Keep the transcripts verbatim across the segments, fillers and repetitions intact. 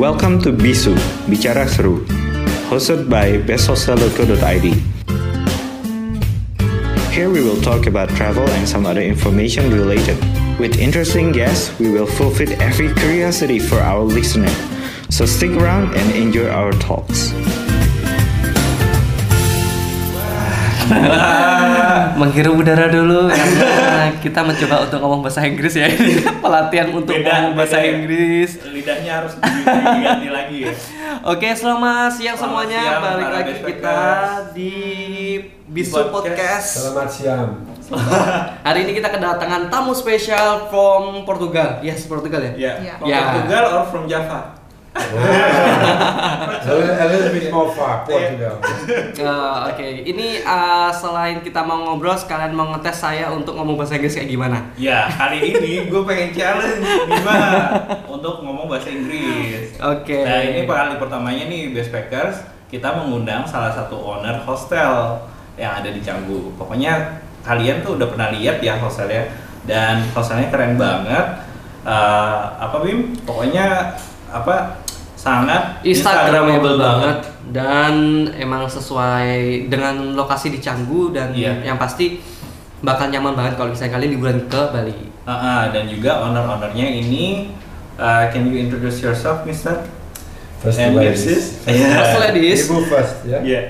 Welcome to Bisu, Bicara Seru, hosted by best hosteller dot co dot i d. Here we will talk about travel and some other information related. With interesting guests, we will fulfill every curiosity for our listener. So stick around and enjoy our talks. Wah, menghirup udara dulu. Karena kita mencoba untuk ngomong bahasa Inggris ya. Pelatihan untuk beda, ngomong bahasa beda, Inggris. Lidahnya harus diganti lagi. Ya? Oke, selamat siang selamat semuanya. Siang, balik lagi kita di Bisu Podcast. Podcast. Selamat siang. Hari ini kita kedatangan tamu spesial from Portugal. Yes, Portugal ya. Yeah. Yeah. From yeah. Portugal or from Java? Oh. A little bit more far, Portugal. Uh, Oke, okay. Ini uh, selain kita mau ngobrol, sekalian mau ngetes saya untuk ngomong bahasa Inggris kayak gimana? Ya, kali ini gue pengen challenge gimana untuk ngomong bahasa Inggris. Oke. Okay. Nah, ini kali pertamanya nih, Best Packers, kita mengundang salah satu owner hostel yang ada di Canggu. Pokoknya kalian tuh udah pernah lihat ya hostelnya, dan hostelnya keren banget. Uh, apa Bim? Pokoknya apa? Sangat Instagramable banget dan emang sesuai dengan lokasi di Canggu dan yeah. yang pasti bakal nyaman banget kalau misalnya kalian liburan ke Bali. Uh, uh, dan juga owner-ownernya ini, uh, can you introduce yourself, Mister? First ladies. Yeah. First ladies. You go first, yeah? Yeah.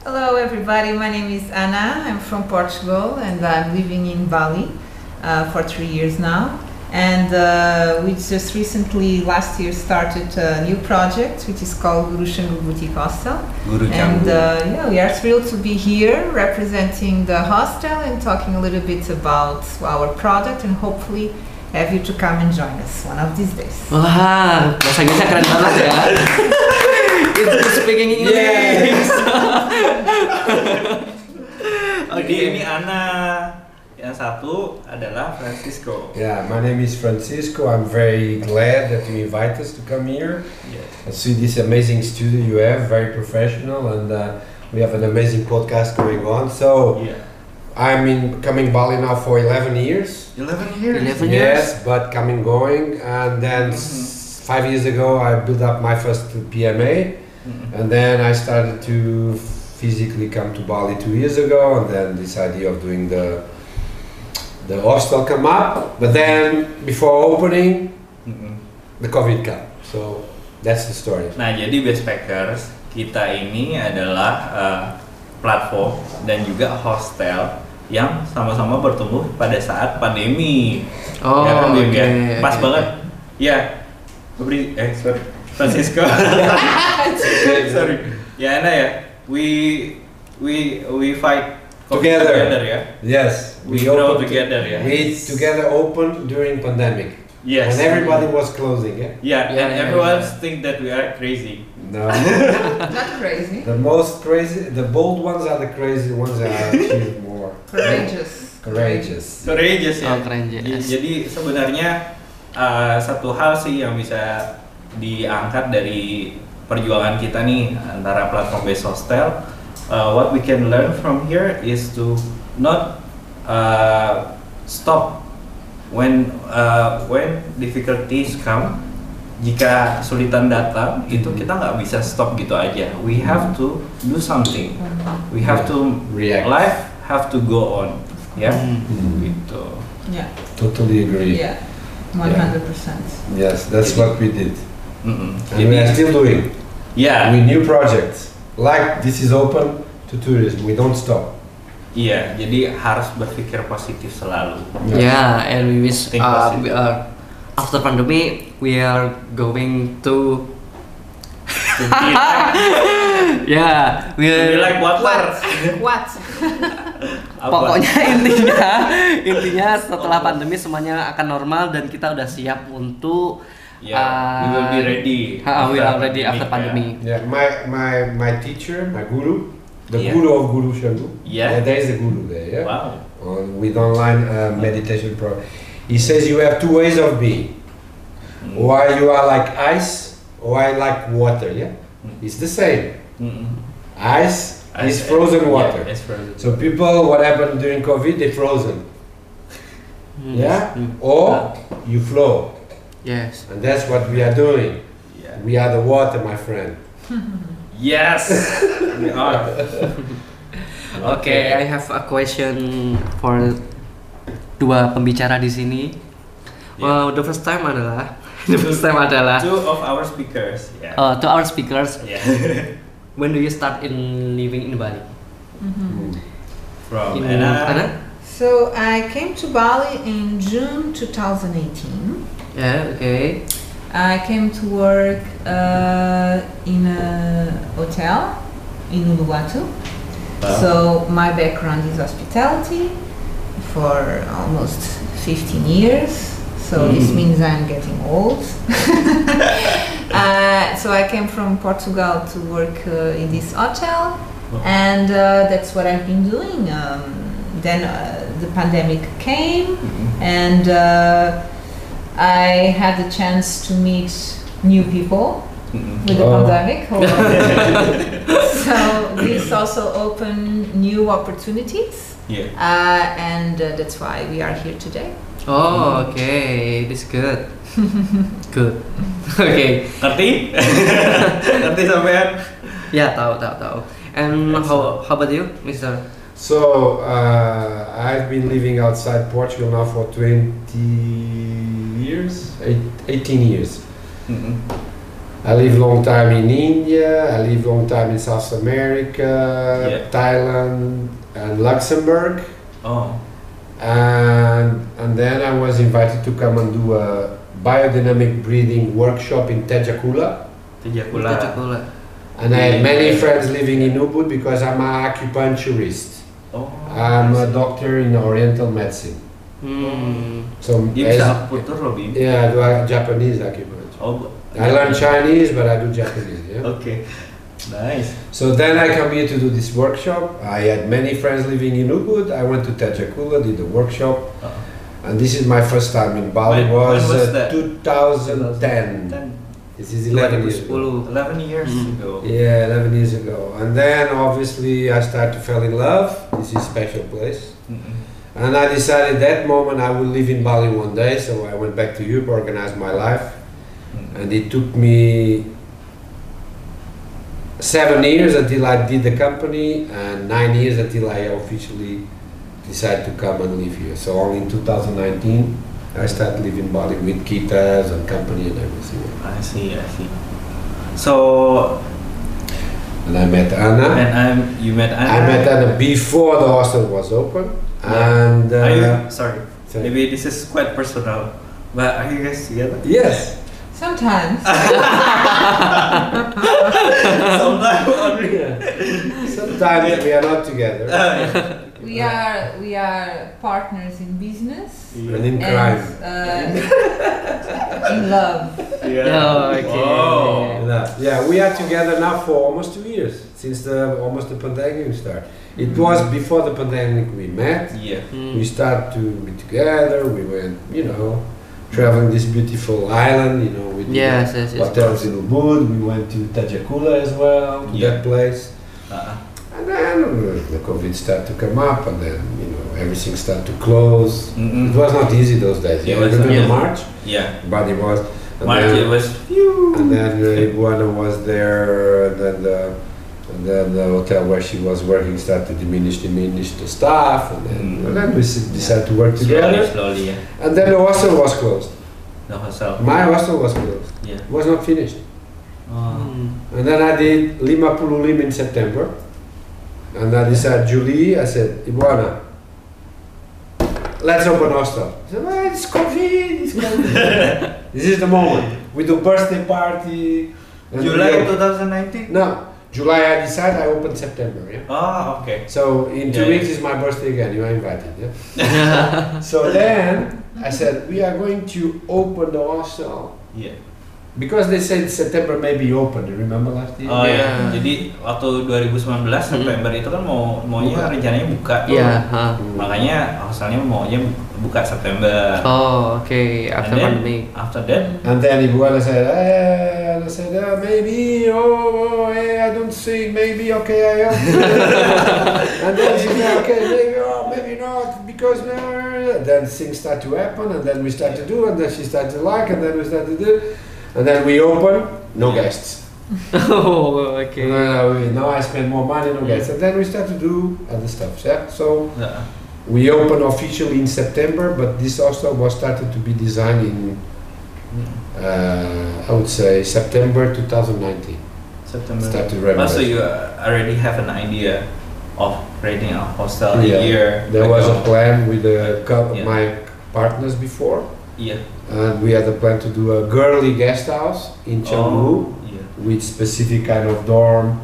Hello everybody, my name is Anna. I'm from Portugal and I'm living in Bali uh, for three years now. And uh, we just recently, last year, started a new project which is called Guru Shangu Boutique Hostel. Guru Canggu. And uh, yeah, we are thrilled to be here representing the hostel and talking a little bit about our product and hopefully have you to come and join us one of these days. Wah, bahasa Inggrisnya keren banget ya. It's speaking English. Yes. Okay. Jadi ini Anna. Yang satu adalah Francisco. Yeah, my name is Francisco. I'm very glad that you invite us to come here. Yes. And see this amazing studio you have, very professional, and uh, we have an amazing podcast going on. So, yeah. I'm in coming Bali now for eleven years. eleven years. eleven years. Yes, but coming going, and then mm-hmm. five years ago I built up my first P M A, mm-hmm. and then I started to physically come to Bali two years ago, and then this idea of doing the The hostel come up, but then before opening, mm-hmm. the COVID come. So that's the story. Nah, jadi Best Packers kita ini adalah uh, platform dan juga hostel yang sama-sama bertumbuh pada saat pandemi. Oh, ya, pandemi, okay, ya? Pas okay, banget. Okay. Ya, beri, eh, sorry, Francisco. Sorry. Ya, Anna ya. We we we fight. Together. together, yeah. Yes, we, we grow together, yeah. We together opened during pandemic. Yes. And everybody was closing, yeah. Yeah, yeah, and yeah, everyone yeah. think that we are crazy. No, not crazy. The most crazy, the bold ones are the crazy ones that are actually more courageous. Courageous. Courageous, yeah. Oh, courageous. Jadi sebenarnya uh, satu hal sih yang bisa diangkat dari perjuangan kita nih antara platform Best Hostel. Uh, what we can learn from here is to not uh, stop when uh, when difficulties come. Jika kesulitan datang, mm-hmm. itu kita nggak bisa stop gitu aja. We have to do something. We have to react. Life have to go on. Ya, yeah? mm-hmm. gitu. Yeah. Totally agree. Yeah, one hundred percent. Yes, that's what we did. Mm-hmm. And we are still doing. Yeah, with new projects. Like this is open to tourism, we don't stop. Iya, yeah, jadi harus berpikir positif selalu. Yeah, yeah, and we wish uh, we are, after pandemic we are going to. Yeah, we are like what? What? What? Pokoknya intinya, intinya setelah pandemi semuanya akan normal dan kita udah siap untuk. Yeah, uh, we will be ready. Uh, we are ready after pandemic. Yeah. Yeah, my my my teacher, my guru, the yeah. guru of Guru Canggu. Yeah. yeah, there is a guru there. Yeah. Wow. On, with online uh, meditation program, he says you have two ways of being. Mm. Why you are like ice, or I like water. Yeah, mm. it's the same. Mm-mm. Ice, ice is frozen water. Yeah, it's frozen. So people, what happened during COVID? They frozen. Mm. Yeah, mm. or you flow. Yes, and that's what we are doing. Yeah. We are the water, my friend. Yes, we are. Okay, I have a question for dua pembicara di sini. Yeah. Well, the first time adalah the first time adalah two of our speakers. Yeah. Uh, two our speakers. Yeah. When do you start in living in Bali? Mm-hmm. From in Anna. Anna? So I came to Bali in June two thousand eighteen. Yeah. Okay. I came to work uh, in a hotel in Uluwatu. Wow. So my background is hospitality for almost fifteen years. So mm. this means I'm getting old. uh, so I came from Portugal to work uh, in this hotel, wow. and uh, that's what I've been doing. Um, then uh, the pandemic came, mm-hmm. and. Uh, I had the chance to meet new people mm-hmm. with the oh. pandemic. So this also opened new opportunities. Yeah. Uh, and uh, that's why we are here today. Oh, okay. This is good. Good. Okay. Ngerti? Ngerti sampean? Ya, tahu, tahu, tahu. And how, how about you, Mister? So uh, I've been living outside Portugal now for twenty years, eighteen years. Mm-hmm. I live long time in India, I live long time in South America, yeah. Thailand, and Luxembourg. Oh. And and then I was invited to come and do a biodynamic breathing workshop in Tejakula. Tejakula. Tejakula. And I had many friends living in Ubud because I'm an acupuncturist. Oh, I'm a doctor in Oriental medicine. Hmm. So dia bisa acupunctur lebih. Yeah, I do Japanese acupuncture. Oh, I learn Chinese, but I do Japanese. Yeah. Okay. Nice. So then I come here to do this workshop. I had many friends living in Ubud. I went to Tejakula, did the workshop, uh-huh. and this is my first time in Bali. When, was, when was uh, two thousand ten. This is eleven years ago. Yeah, eleven years ago. And then obviously I started to fall in love. This is a special place. Mm-hmm. And I decided that moment I would live in Bali one day, so I went back to Europe, organized my life. Mm-hmm. And it took me seven years until I did the company, and nine years until I officially decided to come and live here. So only in two thousand nineteen, I started living Bali with guitars and company and everything. I see, I see. So... And I met Anna. And I'm, you met Anna. I met Anna before the hostel was open. And uh, are you, sorry, sorry, maybe this is quite personal, but are you guys together? Yes. Sometimes. Sometimes only. Yeah. Sometimes we are not together. Uh, we are we are partners in business. Yeah. And in crime. And, uh, in love. Yeah. Oh, okay. Wow. Yeah. Yeah, we are together now for almost two years since the almost the pandemic started. It was before the pandemic we met. Yeah. Mm. We started to be together. We went, you know, traveling this beautiful island. You know, we did yes, yes, hotels yes. in Ubud. We went to Tejakula as well. To yeah. that place. Uh-huh. And then uh, the COVID started to come up, and then you know everything started to close. Mm-mm. It was not easy those days. Yeah. Remember yeah. March? Yeah. But it was. And March then, it was. Phew. And then uh, Iguana was there. And then the. And then the hotel where she was working started to diminish, diminish the staff, and then, mm. and then we decided yeah. to work together. Slowly, slowly, yeah. And then the hostel was closed. The hostel. My hostel was closed. Yeah. It was not finished. Oh. Mm. And then I did Lima Pulu Lim in September, and I decided Julie. I said, Iguana, let's open hostel. She said, well, it's COVID. It's COVID. This is the moment. We do birthday party. July two thousand nineteen. No. July I decide, I open September, yeah? Ah, okay. So in two yeah, weeks yeah. is my birthday again, you are invited, yeah? So then, I said, we are going to open the hostel. Yeah. Because they said September may be open, you remember last year? Oh yeah, yeah. Jadi waktu dua ribu sembilan belas September itu kan mau maunya buka. rencananya buka tuh. Yeah, huh. Makanya hostelnya maunya buka September. Oh, oke, okay. After pandemic. After that? And then Iguana said, hey. And I said, oh, maybe, oh, oh, hey, I don't see, maybe, okay, I am. And then she said, okay, maybe, oh, maybe not, because, no. Then things start to happen, and then we start to do, and then she started to like, and then we start to do, and then we open, no guests. Oh, okay. No, no, we, no, I spend more money, no guests. And then we start to do other stuff, yeah? So yeah. we open officially in September, but this also was started to be designed in, uh, I would say, September two thousand nineteen. September. Started oh, so you uh, already have an idea of renting a hostel yeah. a year There ago. was a plan with a couple yeah. my partners before. Yeah. And we had a plan to do a girly guest house in Canggu. Oh. With specific kind of dorm,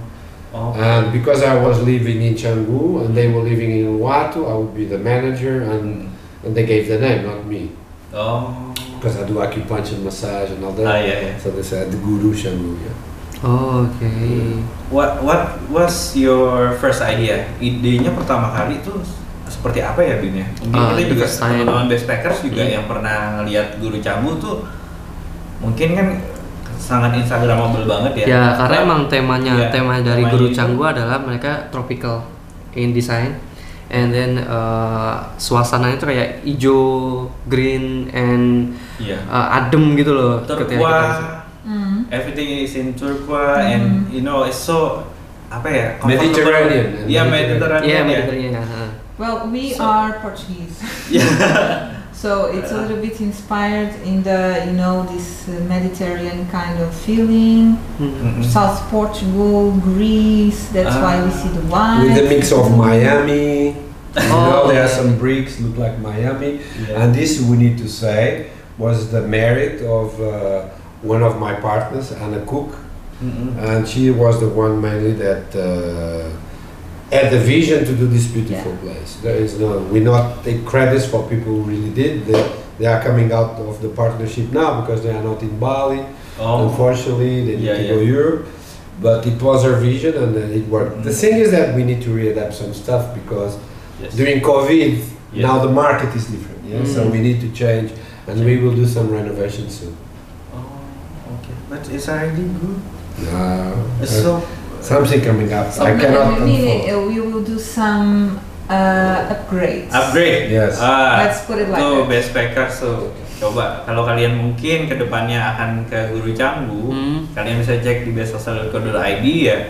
oh. and because I was living in Canggu and they were living in Uluwatu, I would be the manager, and and they gave the name, not me. Oh. Because I do acupuncture, massage, and all that. Ah, yeah, yeah. So they said the Guru Canggu. Yeah. Oh, okay. What What was your first idea? Idenya pertama kali itu seperti apa ya, Bin? Ya? Mungkin uh, kita juga teman-teman backpackers juga yeah. yang pernah lihat Guru Canggu tuh, mungkin kan. Sangat instagramable banget ya. Ya, karena emang temanya ya, tema dari tema Guru Canggu adalah mereka tropical in design, and then uh, suasananya tuh kayak hijau, green, and ya. uh, adem gitu loh. Turquoise, mm. everything is in turquoise, mm. and you know it's so apa ya? Mediterranean. Iya, Mediterranean. Iya, Mediterranean. Well, we so. are Portuguese. So it's a little bit inspired in the, you know, this uh, Mediterranean kind of feeling, mm-hmm. South Portugal, Greece, that's uh, why we see the wine. With a mix of Miami, oh, you know, there are some bricks look like Miami, yeah. and this we need to say was the merit of uh, one of my partners, Anna Cook, mm-hmm. and she was the one mainly that uh, had the vision to do this beautiful yeah. place. There is no, we not take credits for people who really did. They, they are coming out of the partnership now because they are not in Bali. Oh. Unfortunately, they yeah, need to yeah. go Europe. But it was her vision and it worked. Mm-hmm. The thing is that we need to readapt some stuff because yes. during COVID, yeah. now the market is different. Yeah? Mm-hmm. So we need to change and we will do some renovation soon. Oh, okay. But it's already good. No. It's so Something coming up. Something I cannot. Mean, uh, we will do some uh, upgrades. Upgrade. Yes. Ah, Let's put it like that. So best packers, so coba kalau kalian mungkin kedepannya akan ke Guru Canggu, hmm. kalian bisa cek di best hostel dot co dot i d ya.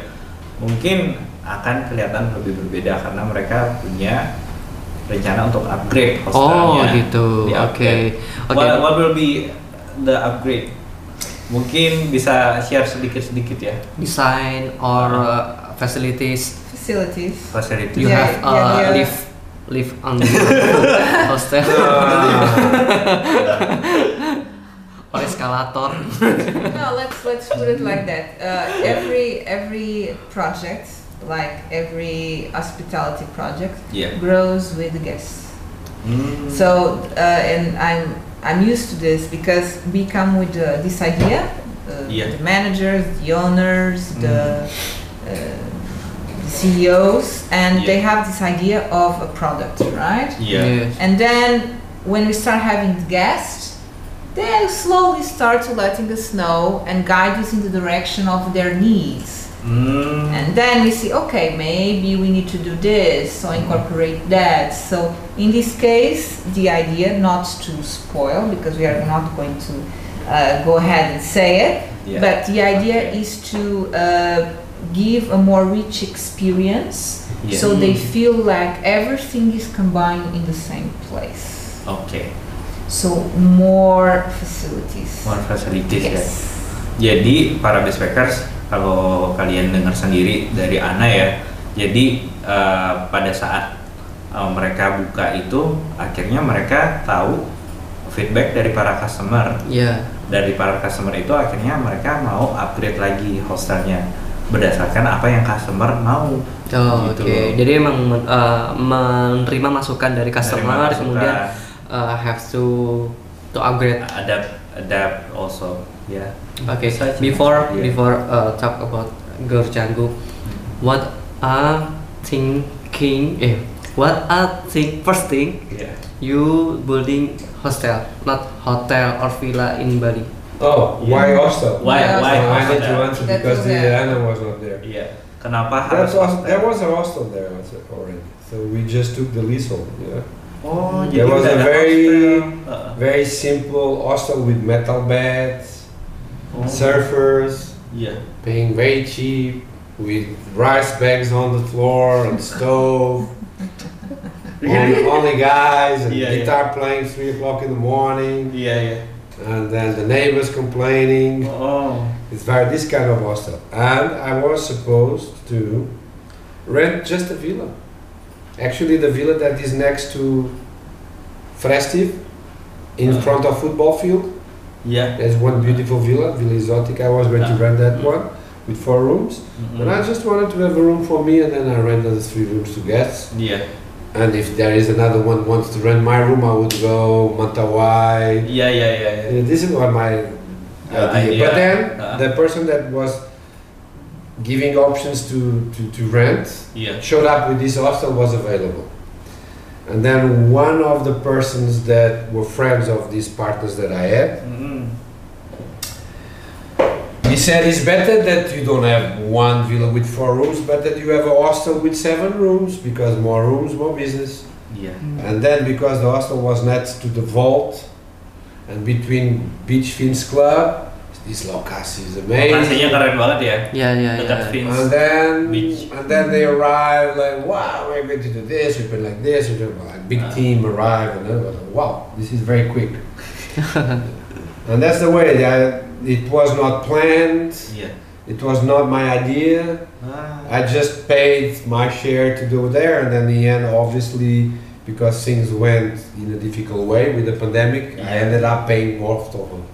Mungkin akan kelihatan lebih berbeda karena mereka punya rencana untuk upgrade hostelnya. Oh gitu. Oke. Okay. Okay. What, what will be the upgrade? Mungkin bisa share sedikit-sedikit ya. Design or uh, facilities. Facilities. Facilities. You yeah, have uh, yeah, yeah. live live on the hostel. Or escalator. No, let's let's put it like that. Uh, every every project, like every hospitality project, yeah. grows with the guests. Mm. So uh, and I'm. I'm used to this because we come with uh, this idea, uh, yeah. the managers, the owners, mm. the, uh, the C E Os, and yeah. they have this idea of a product, right? Yeah. Yes. And then when we start having the guests, they slowly start to letting us know and guide us in the direction of their needs. Mm. And then we see, okay, maybe we need to do this, so incorporate that. So in this case, the idea not to spoil, because we are not going to uh, go ahead and say it, yeah. but the idea is to uh, give a more rich experience, yeah. so they feel like everything is combined in the same place. Okay. So more facilities. More facilities, yes. Ya. Jadi para backpackers, kalau kalian dengar sendiri dari Anna ya, jadi uh, pada saat uh, mereka buka itu, akhirnya mereka tahu feedback dari para customer. Yeah. Dari para customer itu akhirnya mereka mau upgrade lagi hostelnya berdasarkan apa yang customer mau. Oh, gitu. Oke. Okay. Jadi emang uh, menerima masukan dari customer, masukan. Kemudian uh, have to to upgrade. Adapt, adapt also. Yeah. Okay. Before yeah. before uh, talk about Guru Canggu, what are thinking? Eh, what are think first thing? Yeah. You building hostel, not hotel or villa in Bali. Oh, yeah. why hostel? Why yeah. why? I need to answer because the Anna was not there. Yeah. Kenapa harus? There was a hostel there already, so we just took the leasehold. Yeah. Oh, there was a very uh-uh. very simple hostel with metal beds. Oh. Surfers, Yeah. Paying very cheap with rice bags on the floor and stove. only, only guys and yeah, guitar yeah. playing three o'clock in the morning. Yeah, yeah. And then the neighbors complaining. Oh. It's very this kind of hostel. And I was supposed to rent just a villa. Actually, the villa that is next to Frestiv, in uh-huh. front of football field. Yeah. There's one beautiful villa, Villa Exotic. I was going yeah. to rent that one with four rooms. Mm-hmm. And I just wanted to have a room for me, and then I rented the three rooms to guests. Yeah. And if there is another one wants to rent my room, I would go Mantawai. Yeah, yeah, yeah. yeah. yeah this is what my uh, idea. idea. But then uh-huh. the person that was giving options to, to, to rent yeah. showed up with this hostel was available. And then one of the persons that were friends of these partners that I had, mm-hmm. he said it's better that you don't have one villa with four rooms, but that you have a hostel with seven rooms, because more rooms, more business. Yeah. Mm-hmm. And then because the hostel was next to the vault, and between Beach Fins Club, this lokasi is amazing. Lokasinya keren banget ya. Yeah, yeah, yeah. And then, Beach. and then they arrive like, wow, we're going to do this, we've been like this, we've been like big ah. team arrive, and then like, wow, this is very quick. And that's the way. I, it was not planned. Yeah. It was not my idea. Ah. I just paid my share to do there, and then in the end, obviously, because things went in a difficult way with the pandemic, yeah. I ended up paying more for them.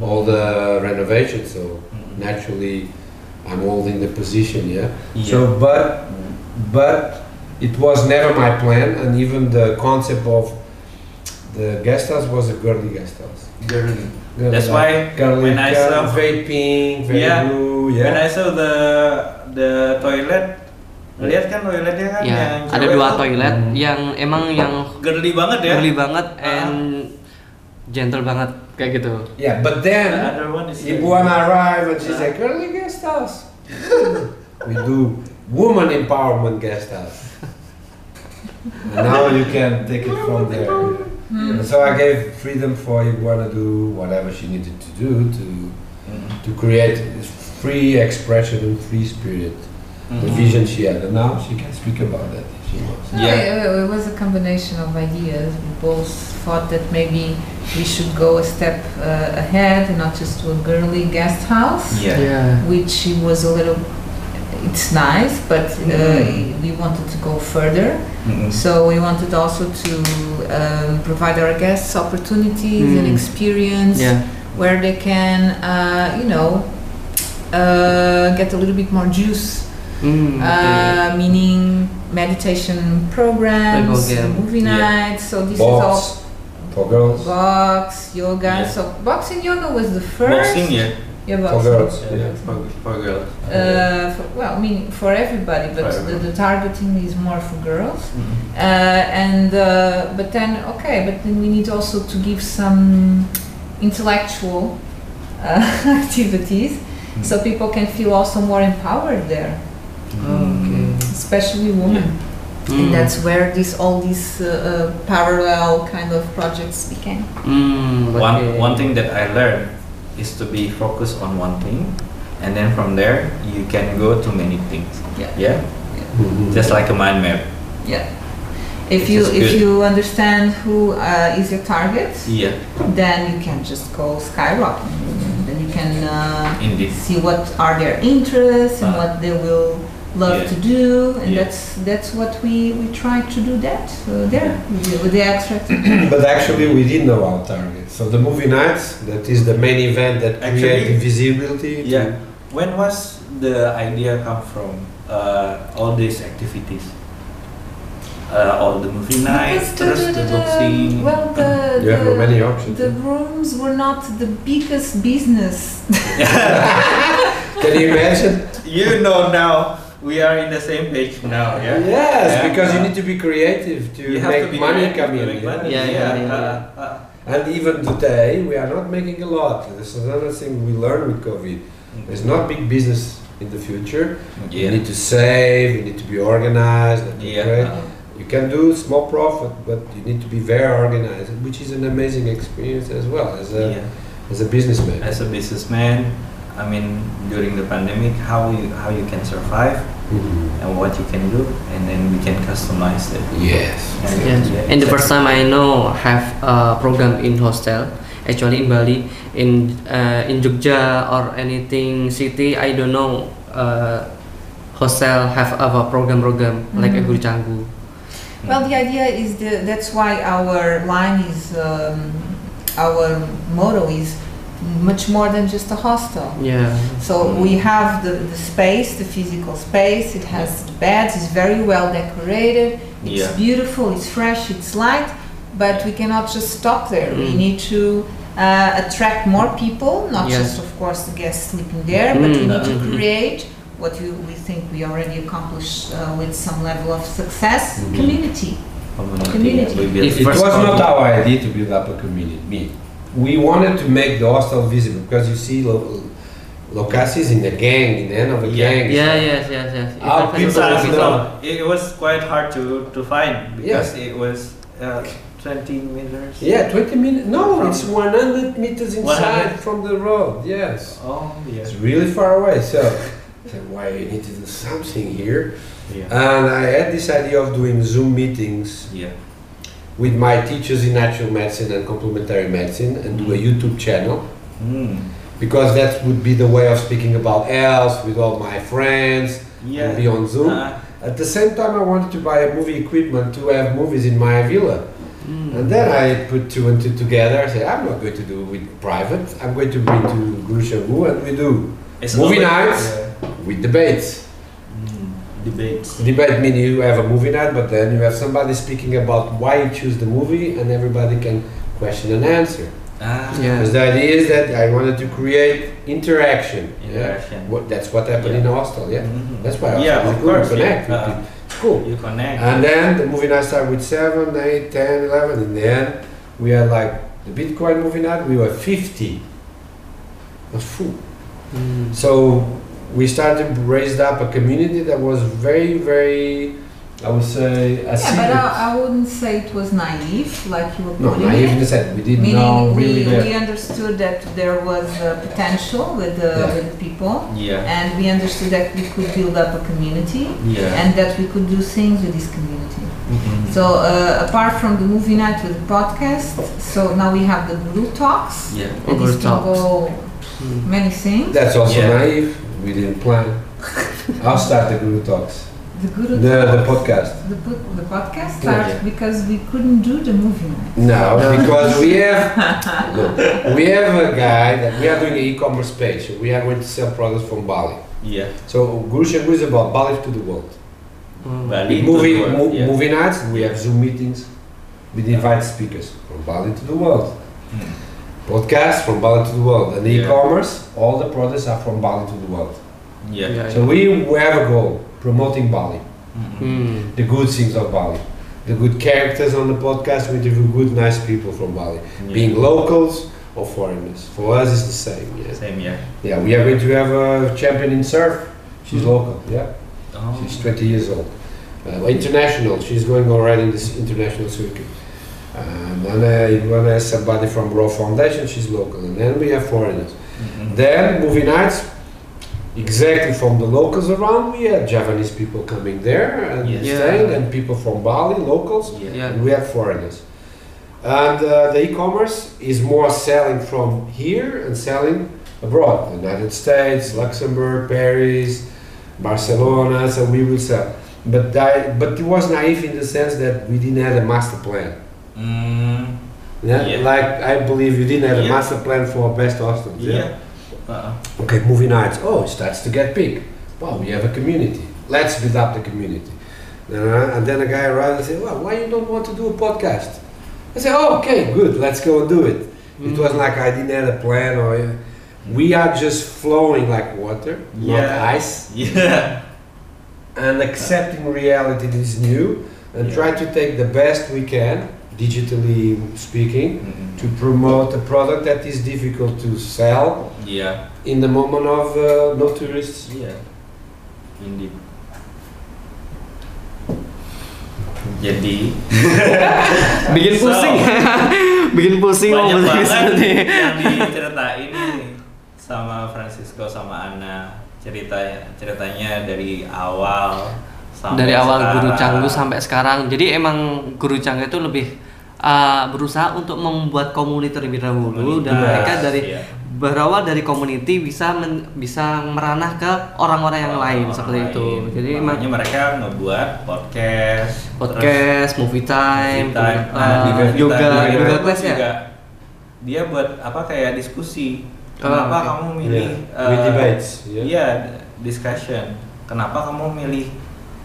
All the renovations, so mm-hmm. naturally I'm holding the position, yeah? yeah. So, but but it was never my plan, and even the concept of the guest house was a girly guest house. Girly. girly That's like why girly, when I saw vaping, very yeah, blue, yeah. When I saw the the toilet. Lihat kan toiletnya kan yeah. yang ada dua toilet mm-hmm. yang emang yang girly banget ya. Girly banget and uh-huh. gentle banget. Kayak gitu. Yeah, but then the Ibu Anna arrived and she's like, girly guest house. We do woman empowerment guest house. And now you can take it from there. Mm. And so I gave freedom for Ibu Anna to do whatever she needed to do to mm. to create free expression and free spirit. Mm-hmm. The vision she had, and now she can speak about that if she wants. No, yeah. it, it was a combination of ideas. We both thought that maybe we should go a step uh, ahead and not just to a girly guest house, yeah. Yeah. which was a little, it's nice, but uh, mm-hmm. we wanted to go further. Mm-hmm. So we wanted also to um, provide our guests opportunities mm. and experience yeah. where they can, uh, you know, uh, get a little bit more juice. Mm, okay. uh, meaning meditation programs, movie yeah. nights, so this box, is all for girls. Box, yoga, yeah. so boxing yoga was the first. Boxing, yeah. yeah boxing. For girls, yeah, yeah. For, for girls. Uh, for, well, I mean for everybody, but for the, the targeting is more for girls. Mm-hmm. uh, and uh, but then okay, but then we need also to give some intellectual uh, activities, mm-hmm. so people can feel also more empowered there. Mm. Okay. Especially women, yeah. mm. and that's where this all these uh, uh, parallel kind of projects became. Mm. One okay. one thing that I learned is to be focused on one thing, and then from there you can go to many things. Yeah, yeah, yeah. Mm-hmm. Just like a mind map. Yeah. If you if you understand who uh, is your target, yeah, then you can just go skyrocketing. Then you can uh, see what are their interests and uh. what they will. Love yeah. to do, and yeah. that's that's what we we try to do that uh, there with the extract. But actually, we did know our target. So the movie nights, that is the main event that created visibility. Yeah. When was the idea come from? Uh, all these activities, uh, all the movie nights, the, the, the boxing. Well, the, the, yeah, the many options. The rooms were not the biggest business. Can you imagine? You know now. We are in the same page now, yeah? Yes, yeah, because yeah. you need to be creative to you make to money come in. Yeah, yeah, yeah. yeah. Uh, uh, and even today, we are not making a lot. This is another thing we learned with COVID. Mm-hmm. There's not big business in the future. Yeah. You need to save, you need to be organized. And yeah. uh-huh. You can do small profit, but you need to be very organized, which is an amazing experience as well as a, yeah. as a businessman. As a businessman. I mean, during the pandemic, how you how you can survive, mm-hmm. and what you can do, and then we can customize it. Yes. And, yes. Yeah, and the first time I know have a program in hostel, actually in Bali, in uh, in Jogja or anything city, I don't know. Uh, hostel have a program-program mm-hmm. like a Guru Canggu. Well, the idea is the, that's why our line is um, our motto is. Much more than just a hostel. Yeah. So we have the, the space, the physical space. It has yeah. beds. It's very well decorated. It's yeah. beautiful. It's fresh. It's light. But we cannot just stop there. Mm. We need to uh, attract more people. Not yeah. just, of course, the guests sleeping there, mm. but we need to create what we, we think we already accomplished uh, with some level of success: mm. community. Community. community. Yeah. If it was not our idea to build up a community. Me. We wanted to make the hostel visible because you see lo Locas is in the gang, in the end of a yeah. gang. Yeah, yes, yes, yes. Our people so it was quite hard to, to find because yeah. it was uh, twenty meters. Yeah, twenty meters. No, it's one hundred meters inside one hundred from the road, yes. Oh, yes. It's really far away, so I said, why you need to do something here? Yeah. And I had this idea of doing Zoom meetings. Yeah. With my teachers in natural medicine and complementary medicine, and do a YouTube channel mm. because that would be the way of speaking about health with all my friends yeah. and be on Zoom. Uh. At the same time, I wanted to buy a movie equipment to have movies in my villa, mm. and then I put two and two together. I said, I'm not going to do with private. I'm going to bring to Guru Canggu, and we do it's movie nights yeah. with debates. Debates. Debate means you have a movie night, but then you have somebody speaking about why you choose the movie, and everybody can question and answer. Ah, yeah. Because the idea is that I wanted to create interaction. Interaction. Yeah? What, that's what happened yeah. in the hostel. Yeah. Mm-hmm. That's why. Yeah, of course. You connect. Yeah. Uh, it's cool. You connect. And then the movie night started with seven, eight, ten, eleven. In the end, we had like the Bitcoin movie night. We were fifty. It was full. Mm. So. We started to raise up a community that was very, very, I would say, a yeah, but I, I wouldn't say it was naive, like you were putting No, naive in the sense, we didn't know really. We, we understood that there was a potential with the, yeah. with the people, yeah. and we understood that we could build up a community, yeah. and that we could do things with this community. Mm-hmm. So, uh, apart from the movie night with the podcast, so now we have the Guru Talks, yeah. and Guru Talks. Mm. many things. That's also yeah. naive. We didn't plan. I'll start the Guru Talks. The Guru the, Talks. The podcast. The, po the podcast started yeah. because we couldn't do the movie night. No, because we have look, we have a guy that we are doing an e-commerce page. We are going to sell products from Bali. Yeah. So Guru Canggu is about Bali to the world. Mm. Bali movie, to the world. Mo yeah. Movie nights. We have Zoom meetings. We invite speakers from Bali to the world. Mm. Podcast from Bali to the world, and yeah. e-commerce, all the products are from Bali to the world. Yeah. yeah so yeah. we, we have a goal, promoting Bali, mm-hmm. mm. the good things of Bali, the good characters on the podcast. We interview good, nice people from Bali, yeah. being locals or foreigners. For us, it's the same. Yeah. Same, yeah. Yeah, we are going to have a champion in surf. She's mm. local. Yeah. Oh. She's twenty years old. Uh, international. She's going already in this international circuit. Um, and then when I have somebody from Raw Foundation, she's local, and then we have foreigners. Mm-hmm. Then movie nights, exactly from the locals around, we had Javanese people coming there and yes. yeah. staying, and people from Bali, locals, yeah. Yeah. and we have foreigners. And uh, the e-commerce is more selling from here and selling abroad, the United States, Luxembourg, Paris, Barcelona, so we will sell. But, I, but it was naive in the sense that we didn't have a master plan. Mm, yeah, yeah. Like I believe you didn't have yeah. a master plan for best hostels. Yeah. yeah. Uh-uh. Okay, movie nights. Oh, it starts to get big. Wow, we have a community. Let's build up the community. Uh, and then a guy arrived and said, "Well, why you don't want to do a podcast?" I said, "Oh, okay, good. Let's go and do it." Mm. It wasn't like I didn't have a plan or uh, we are just flowing like water, yeah. not ice. Yeah. And accepting reality that is new and yeah. try to take the best we can. Digitally speaking, mm-hmm. to promote a product that is difficult to sell yeah. in the moment of uh, no tourists. Yeah, indeed. Jadi, bikin pusing, so, bikin pusing. Banyak banget yang diceritain ini. sama Francisco sama Anna, ceritanya ceritanya dari awal sampai dari awal sekarang. Guru Canggu sampai sekarang. Jadi emang Guru Canggu itu lebih uh, berusaha untuk membuat komunitas terlebih dahulu, dan mereka dari iya. berawal dari community bisa men, bisa meranah ke orang-orang yang oh, lain orang seperti lain. Itu. Jadi makanya mereka ngebuat podcast, podcast, movie time, movie time. Nah, uh, juga yoga, yoga, yoga, yoga class ya. Dia buat apa kayak diskusi. Kenapa oh, okay. kamu milih yeah. uh, debates? Iya, yeah. discussion. Kenapa kamu milih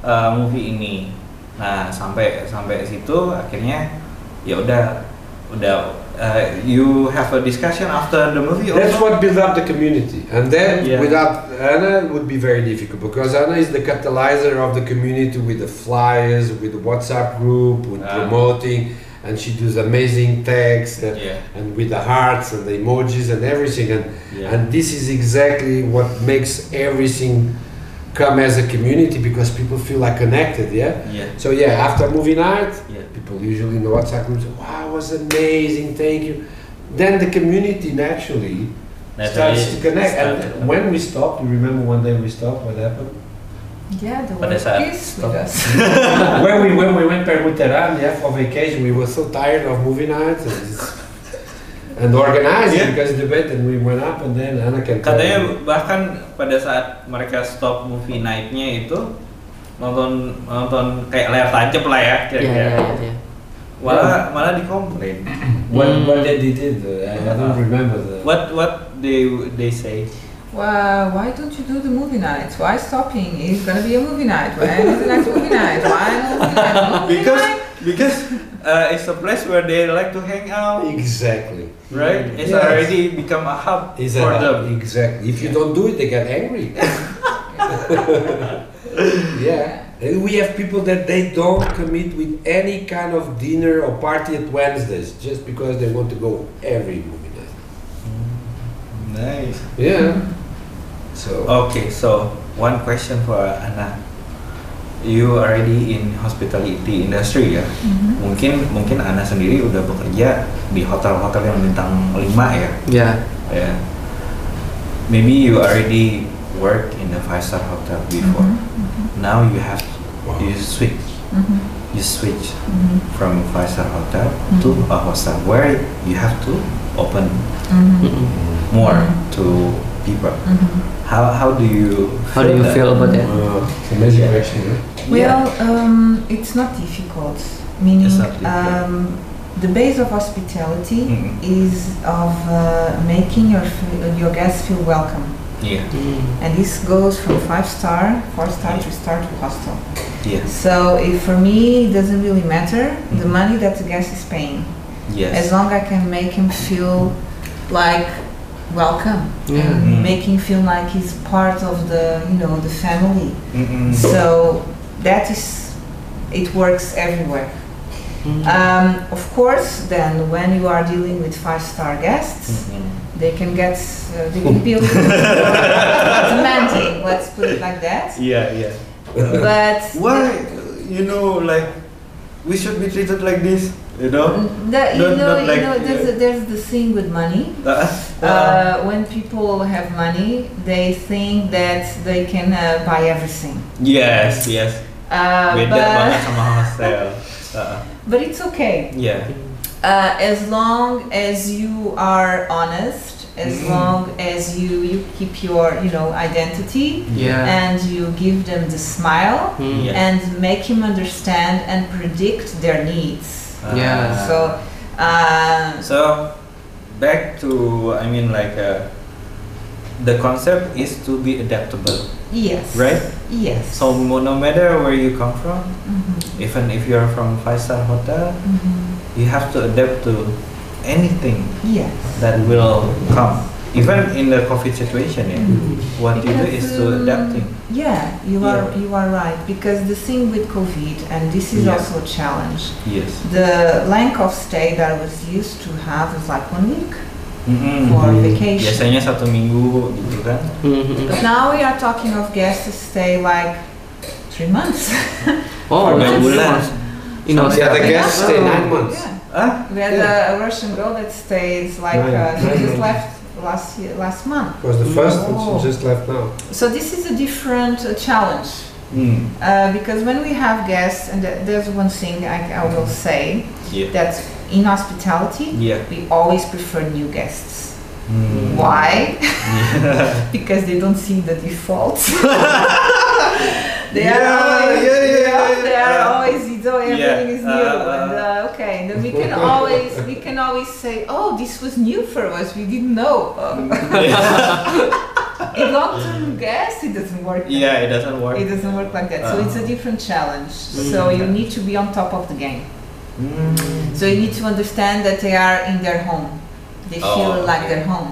uh, movie ini? Nah, sampai sampai situ akhirnya ya udah udah Uh, you have a discussion after the movie. That's also? What built up the community, and then yeah. without Anna it would be very difficult because Anna is the catalyzer of the community with the flyers, with the WhatsApp group, with uh. promoting, and she does amazing text and, yeah. and with the hearts and the emojis and everything, and yeah. and this is exactly what makes everything come as a community because people feel like connected, yeah. yeah. So yeah, after movie night, yeah. people usually in the WhatsApp groups, wow, it was amazing, thank you. Then the community naturally that starts to connect. Started. And when we stopped, you remember one day we stopped. What happened? Yeah, the one kiss with us. When we when we went to Permuteran, yeah, for vacation, we were so tired of movie nights and and organizing yeah. because the debate and we went up and then Anna can katanya play. Bahkan pada saat mereka stop movie night-nya itu nonton nonton kayak layar tancap lah ya kira-kira. Malah malah dikomplain. What what they did? I don't remember. The what what they they say? Well, why don't you do the movie night? Why stopping? It's gonna be a movie night. Why is it like movie night? Why movie night? Movie because night? Because uh, it's a place where they like to hang out. Exactly. Right? It's yes. already become a hub it's for a hub. Them. Exactly. If you don't do it, they get angry. yeah. And we have people that they don't commit with any kind of dinner or party at Wednesdays just because they want to go every movie night. Nice. Yeah. So. Okay. So one question for Anna. You already in hospitality industry ya. Mm-hmm. Mungkin mungkin Anna sendiri udah bekerja di hotel-hotel yang bintang lima ya. Yeah. Yeah. Maybe you already worked in a five-star hotel before. Mm-hmm. Mm-hmm. Now you have wow. you switch. Mm-hmm. You switch mm-hmm. from five-star hotel mm-hmm. to a hostel where you have to open mm-hmm. more mm-hmm. to people. Mm-hmm. How how do you how do you that? feel about that? Uh, it's amazing reaction. Yeah. Well, um, it's not difficult. Meaning, it's not difficult. Um, the base of hospitality mm. is of uh, making your your guests feel welcome. Yeah. Mm. And this goes from five star, four star, yeah. three star to hostel. Yeah. So if for me it doesn't really matter mm. the money that the guest is paying. Yes. As long as I can make him feel like. Welcome, yeah. mm-hmm. making feel like he's part of the, you know, the family. Mm-hmm. So that is, it works everywhere. Mm-hmm. Um, of course, then when you are dealing with five-star guests, mm-hmm. they can get, uh, they can be a little demanding. Let's put it like that. Yeah, yeah. But why, you know, like we should be treated like this. You know, that, you don't, know, don't like you know there's, a, there's the thing with money. Uh, when people have money, they think that they can uh, buy everything. Yes, yes. Uh, Beda banget sama hostel. Uh. But it's okay. Yeah. Uh, as long as you are honest, as mm-hmm. long as you you keep your you know identity, yeah. and you give them the smile, mm. yeah. and make him understand and predict their needs. Uh, yeah. So, uh, so back to I mean like uh, the concept is to be adaptable. Yes. Right. Yes. So no matter where you come from, mm-hmm. even if you are from five-star hotel, mm-hmm. you have to adapt to anything. Yes. That will come. Even in the COVID situation, yeah, mm-hmm. what because, you do is to um, adapting. Yeah, you yeah. are you are right because the thing with COVID, and this is yes. also a challenge. Yes. The length of stay that I was used to have was like one week mm-hmm. for mm-hmm. vacation. Biasanya satu minggu gitu kan. Mm-hmm. But now we are talking of guests to stay like three months. Oh, nine months. You know, the other guests stay nine months. Yeah. Huh? We had yeah. a, a Russian girl that stays like uh, she just left. last year, last month. It was the first, oh. and she just left now. So this is a different uh, challenge. Mm. Uh, because when we have guests, and th there's one thing I, I will say, yeah. that in hospitality, yeah. we always prefer new guests. Mm. Why? Yeah. Because they don't see the defaults. They yeah, are always, yeah, yeah, they are, they are yeah. always, you know, everything yeah. is new. Uh, and, uh, okay, and then we can always, we can always say, oh, this was new for us. We didn't know. Yeah. A long-term guest, it doesn't work. Yeah, like it doesn't work. It doesn't work like that. Uh -huh. So it's a different challenge. Mm. So you need to be on top of the game. Mm. So you need to understand that they are in their home. They oh, feel like okay. their home.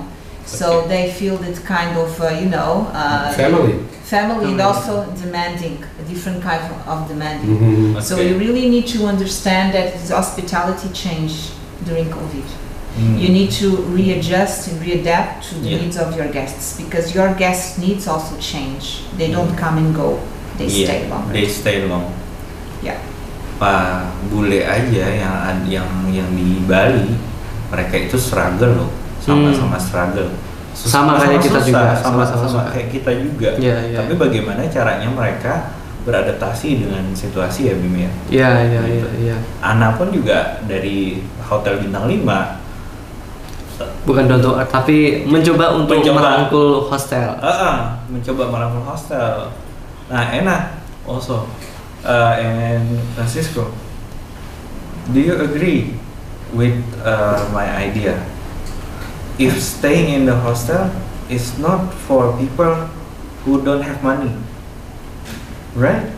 So okay. they feel that kind of, uh, you know, uh, family. Family and also demanding, a different kind of, of demanding. Mm -hmm. So okay. you really need to understand that hospitality changed during COVID. Mm. You need to readjust and readapt to the yeah. needs of your guests, because your guests' needs also change. They don't mm. come and go. They yeah. stay long. They stay long. Ya. Yeah. Pak bule aja yang yang yang di Bali, mereka itu struggle loh, sama-sama struggle. Susah, sama kayak kita susah, juga. Sama-sama kayak kita juga. Yeah, yeah. Tapi bagaimana caranya mereka beradaptasi dengan situasi ya Bim ya? Iya iya iya. Anna pun juga dari hotel bintang lima. Bukan untuk, tapi mencoba untuk mencoba. merangkul hostel. Uh, uh, mencoba merangkul hostel. Nah, Anna also uh, and Francisco, do you agree with uh, my idea? If staying in the hostel is not for people who don't have money, right?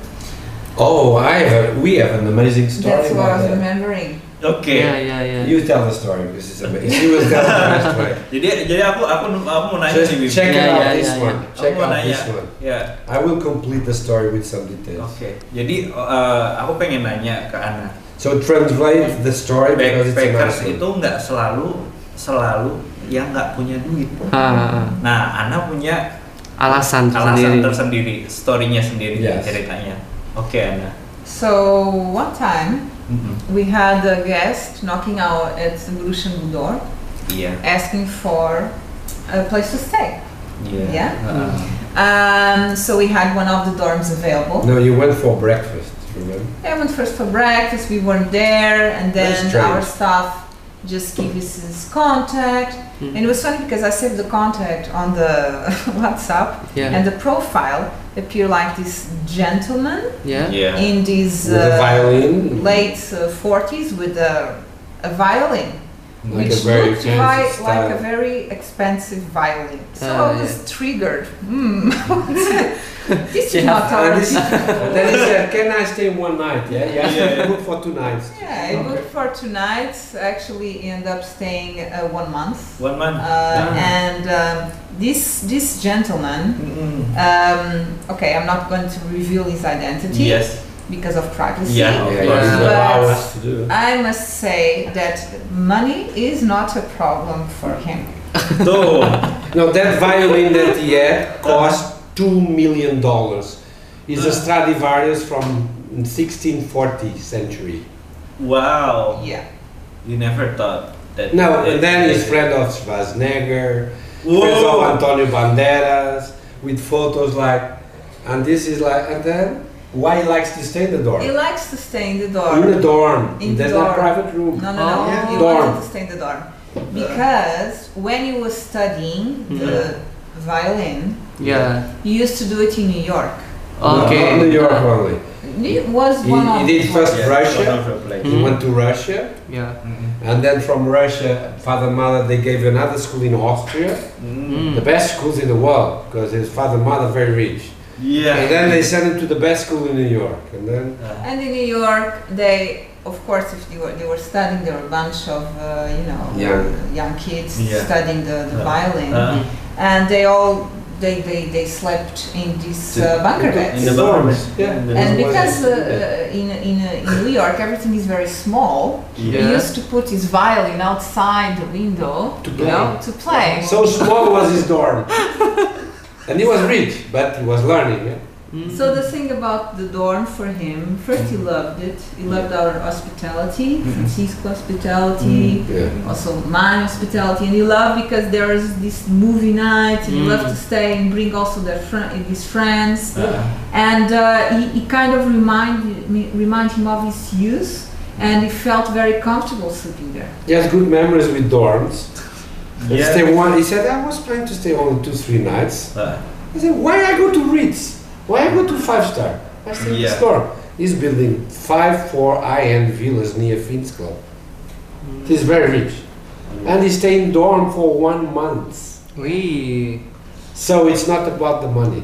Oh, I have. We have an amazing story. That's what I was remembering. Oke, okay. yeah, yeah, yeah. you tell the story because it's amazing. You will tell the story. Jadi, jadi aku, aku, aku mau nanya Just nih, check yeah, out yeah, this yeah, one. Yeah. Check aku out this one. Yeah. I will complete the story with some details. Oke. Okay. Jadi, uh, aku pengen nanya ke Anna. So translate the story because it's amazing. Backpackers itu nggak selalu, selalu yang nggak punya duit. Ah. Nah, Anna punya alasan alasan tersendiri, storynya sendiri, yes. ceritanya. Oke, okay, Anna. So one time. Mm-hmm. We had a guest knocking out at the Guru Shangu door, yeah. asking for a place to stay. Yeah. yeah? Uh-huh. Um, so we had one of the dorms available. No, you went for breakfast, remember? Yeah, I went first for breakfast. We weren't there, and then our staff just gave us his contact. Mm-hmm. And it was funny because I saved the contact on the WhatsApp, yeah. and the profile appear like this gentleman yeah. Yeah. in these uh, late uh, forties with a, a violin, like which a very looked like, like a very expensive violin. So uh, I was yeah. triggered. Mm. This is not our Then he said, "Can I stay one night? Yeah, yeah. yeah. I booked for two nights." Yeah, I booked okay. for two nights. Actually, ended up staying uh, one month. One month. Uh, yeah. And. Um, This this gentleman, mm-hmm. um, okay, I'm not going to reveal his identity yes. because of privacy. Yeah, of course. But I must say that money is not a problem for him. No, no, that violin that he had cost two million dollars. It's a Stradivarius from sixteen forty century. Wow. Yeah. You never thought that. No, and then his friend of Schwarzenegger. Friends of Antonio Banderas with photos like, and this is like, and then why he likes to stay in the dorm? He likes to stay in the dorm. In the dorm. In the dorm. Private room. No, no, no. Oh. Yeah. He wanted to stay in the dorm because when he was studying mm-hmm. the violin, yeah, he used to do it in New York. Okay, no, not New York only. It was he, one he did first yeah, Russia. Mm-hmm. He went to Russia. Yeah. Mm-hmm. And then from Russia, father mother they gave another school in Austria. Mm-hmm. The best schools in the world because his father mother very rich. Yeah. And then they sent him to the best school in New York. And then. Yeah. And in New York, they of course if they were they were studying there were a bunch of uh, you know young, young kids yeah. studying the, the yeah. violin, uh. and they all. They, they, they slept in these uh, bunker beds. In the dorms. Yeah. And because uh, in, in, uh, in New York everything is very small, yeah. he used to put his violin outside the window to play. You know, to play. So small was his dorm. And he was rich, but he was learning. Yeah? Mm-hmm. So the thing about the dorm for him, first he loved it. He loved our hospitality, mm-hmm. Francisco hospitality, mm-hmm. yeah. also my hospitality, and he loved because there was this movie night, and mm-hmm. he loved to stay and bring also their fr- his friends, ah. and uh, he, he kind of reminded me, remind him of his youth, and he felt very comfortable sleeping there. He has good memories with dorms. Yeah. Stay one. He said, I was planning to stay only two, three nights. Ah. I said, why I go to Ritz? Why I go to five star? I stay in yeah. this dorm. He's building five, four high-end villas near Finn's Club. Mm. He's very rich. Mm. And he stayed in dorm for one month. Oui. So it's not about the money.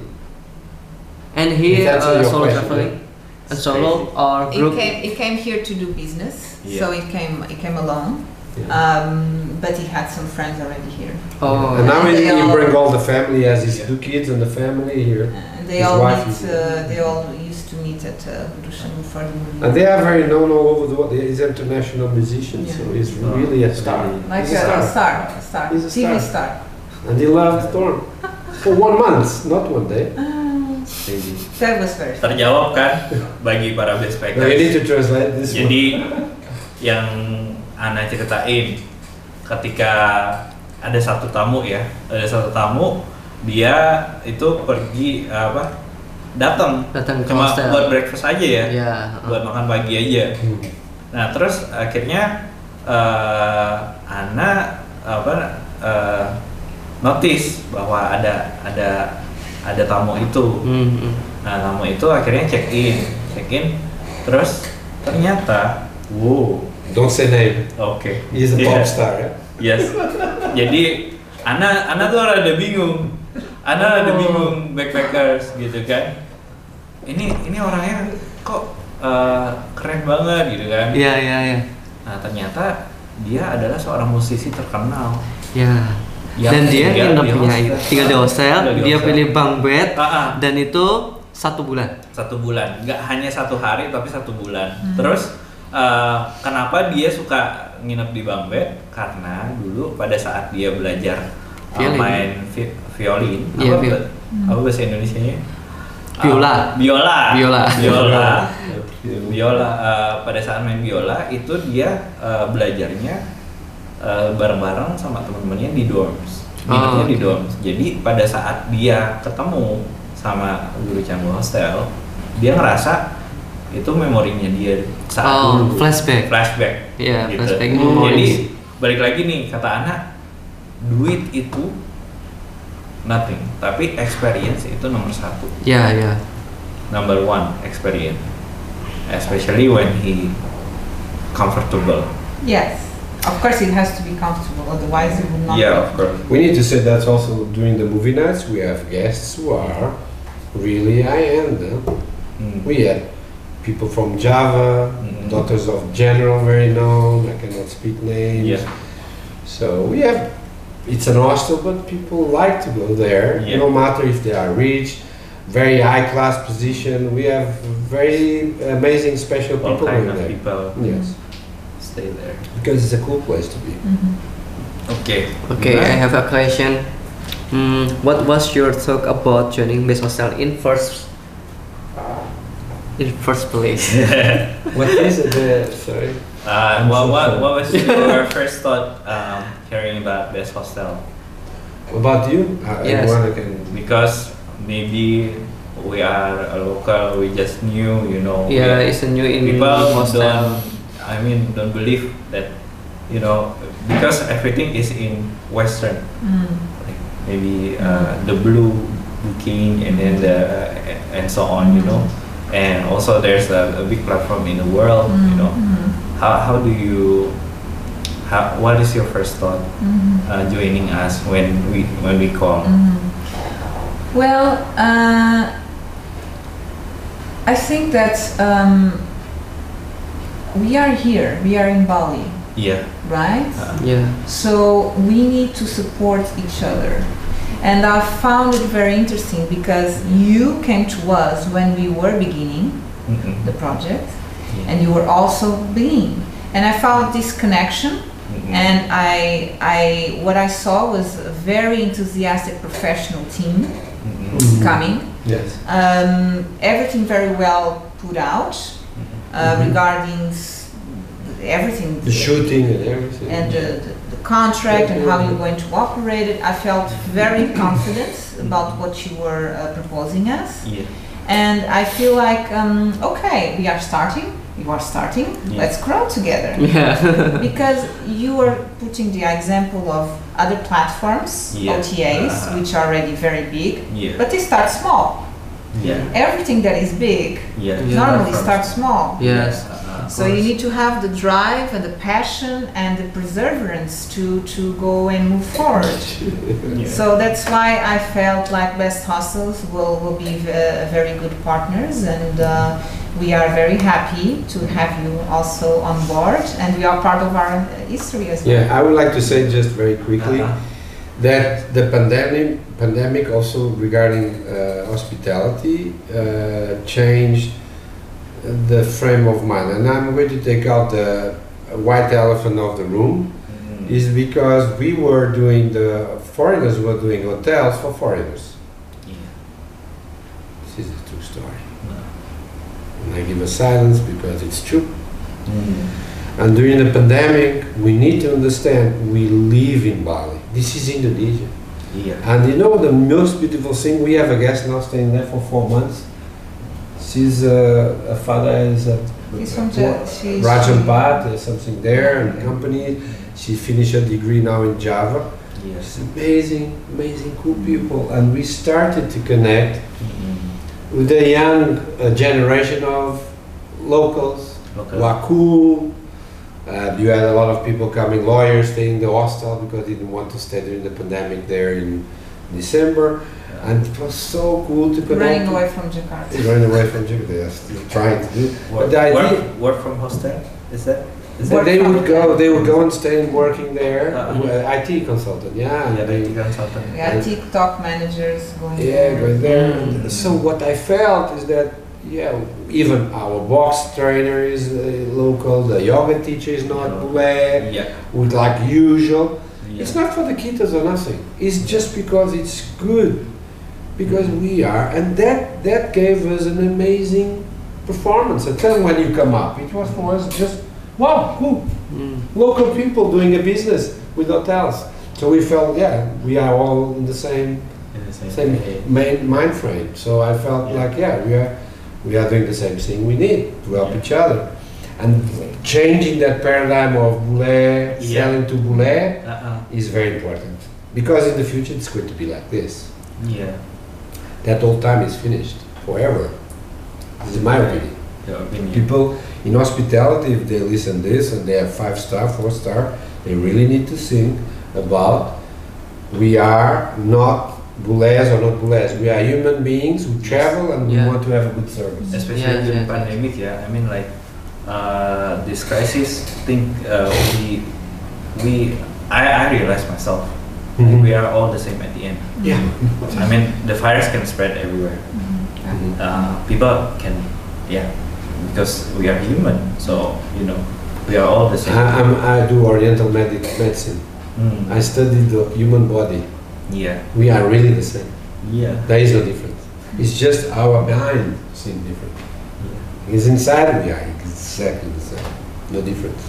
And here, uh, solo traveling? A solo or group? It came, it came here to do business, yeah. so it came, it came along. Yeah. Um, but he had some friends already here. Oh, and now he, he bring all the family, as his yeah. two kids and the family here. And they his all wife meet, uh, they all used to meet at uh, Guru Shangu for the movie. And they are very known all over the world. He's an international musician, yeah. so he's oh. really a star. Like he's a, a, star. a star, a star, he's a T V star. star. And he loved Thorn for one month, not one day. Um, that was very. Terjawab kan bagi para best packers. You need to translate this. Jadi yang Anna ceritain ketika ada satu tamu ya, ada satu tamu dia itu pergi apa datang cuma hostel. Buat breakfast aja ya, yeah. buat makan pagi aja. Nah terus akhirnya uh, Anna apa uh, notice bahwa ada ada ada tamu itu. Mm-hmm. Nah tamu itu akhirnya check in, check in, terus ternyata wow. Don't say name. Oke. Okay. He's a yeah. pop star ya. Yes. Jadi Anna Anna tuh rada bingung. Anna oh. rada bingung backpackers gitu kan. Ini ini orangnya kok uh, keren banget gitu kan. Iya yeah, iya yeah, iya. Yeah. Nah, ternyata dia adalah seorang musisi terkenal. Iya. Yeah. Dan dia yang punya tinggal di hostel, dia pilih bunk bed uh-huh. dan itu satu bulan. Satu bulan. Enggak hanya satu hari tapi satu bulan. Hmm. Terus Uh, kenapa dia suka nginep di bunk bed? Karena dulu pada saat dia belajar uh, main vi- violin, yeah, apa, vi- apa, apa bahasa Indonesianya? Biola. Uh, biola. Biola. Biola. Biola. Uh, pada saat main biola itu dia uh, belajarnya uh, bareng-bareng sama teman-temannya di dorms. Nginepnya oh, okay. di dorms. Jadi pada saat dia ketemu sama Guru Canggu Hostel, dia ngerasa itu memorinya dia saat oh, dulu flashback flashback ya yeah, gitu. Flashback oh, jadi balik lagi nih kata Anna, duit itu nothing tapi experience itu nomor satu ya yeah, ya yeah. number one experience especially when he comfortable. Yes, of course it has to be comfortable, otherwise it would not yeah be. Of course we need to say that also during the movie nights we have guests who are really high-end. hmm. We had people from Java, mm-hmm. daughters of general, very known. I cannot speak names. Yeah. So we have, it's an hostel, but people like to go there, yeah. no matter if they are rich, very high class position. We have very amazing, special people all kind in of there. People yes. stay there because it's a cool place to be. Mm-hmm. Okay. Okay, right. I have a question. Mm, what was your talk about joining Best Hostel in first? In first place. What is it? Uh, sorry. Uh, what, what, what was your first thought um, hearing about Best Hostel? About you? Uh, yes. Everyone can. Because maybe we are a local. We just new, you know. Yeah, it's a new in people hostel. Don't. I mean, don't believe that, you know, because everything is in Western. Mm. Like maybe uh, the blue booking and then the uh, and so on, you know. And also there's a, a big platform in the world, mm-hmm. you know. Mm-hmm. How how do you, how, what is your first thought mm-hmm. uh, joining us when we when we call? Mm-hmm. Well, uh, I think that um, we are here, we are in Bali. Yeah. Right? Uh, yeah. So we need to support each other. And I found it very interesting because you came to us when we were beginning mm-hmm. the project yeah. and you were also beginning. And I found this connection mm-hmm. and I, I, what I saw was a very enthusiastic professional team mm-hmm. coming Yes. Um, everything very well put out, mm-hmm. uh, regarding everything. The shooting and everything. And the, the, the contract and how you're going to operate it. I felt very confident about what you were uh, proposing us. Yeah. And I feel like, um, okay, we are starting, you are starting, yeah. let's grow together. Yeah. Because you are putting the example of other platforms, yeah. O T As, uh-huh. which are already very big, yeah. but they start small. Yeah. Everything that is big yeah. normally yeah. starts small. Yes. Uh, so you need to have the drive and the passion and the perseverance to, to go and move forward. yeah. So that's why I felt like Best Hostels will, will be uh, very good partners, and uh, we are very happy to have you also on board, and we are part of our history as well. Yeah, I would like to say just very quickly uh-huh. that the pandemic, pandemic also regarding uh, hospitality uh, changed the frame of mind, and I'm going to take out the white elephant of the room, mm-hmm. is because we were doing, the foreigners were doing hotels for foreigners. Yeah. This is a true story. No. And I give a silence because it's true. Mm-hmm. And during the pandemic, we need to understand we live in Bali. This is Indonesia. Yeah. And you know the most beautiful thing, we have a guest now staying there for four months. She's a, a father is at Rajampad, there's something there, and company. She finished a degree now in Java. Yeah. She's amazing, amazing, cool people. And we started to connect mm-hmm. with the young uh, generation of locals, okay. Waku. Uh, you had a lot of people coming, lawyers staying in the hostel because they didn't want to stay during the pandemic there in December, yeah. and it was so cool to connect. Running away from Jakarta. Running away from Jakarta, yes, trying to do it. Work, but the idea, work, work from hostel, is that? Is that they would go, they would go and stay and working there, uh, I T consultant, yeah. Yeah, they, I T consultant. Yeah, TikTok managers going yeah, there. Yeah, going there. Mm. So what I felt is that yeah, even our box trainer is uh, local, the yoga teacher is not black, yeah. with like usual. Yeah. It's not for the kitas or nothing, it's just because it's good, because we are, and that, that gave us an amazing performance. And then when you come up, it was for us just, wow, cool, mm. local people doing a business with hotels. So we felt, yeah, we are all in the same, in the same, same main mind frame. So I felt yeah. like, yeah, we are. We are doing the same thing we need to help yeah. each other. And changing that paradigm of boulet, yeah. selling to boulet, uh-uh. is very important. Because in the future it's going to be like this. Yeah. That old time is finished forever. This is my yeah. opinion. Yeah, opinion. People in hospitality, if they listen this and they have five star, four star, they really need to think about we are not Boulets or not boulets, we are human beings who travel and yeah. we want to have a good service. Especially yeah, during yeah. pandemic, yeah. I mean, like uh, this crisis thing. Uh, we, we, I, I realize myself, mm-hmm. like we are all the same at the end. Yeah. I mean, the virus can spread everywhere. Mm-hmm. Uh, people can, yeah, because we are human. So you know, we are all the same. I, I'm, I do Oriental medic medicine. Mm. I study the human body. Yeah, we are really the same. Yeah, there is no difference. It's just our mind seems different. Yeah. It's inside we are exactly the same. No difference.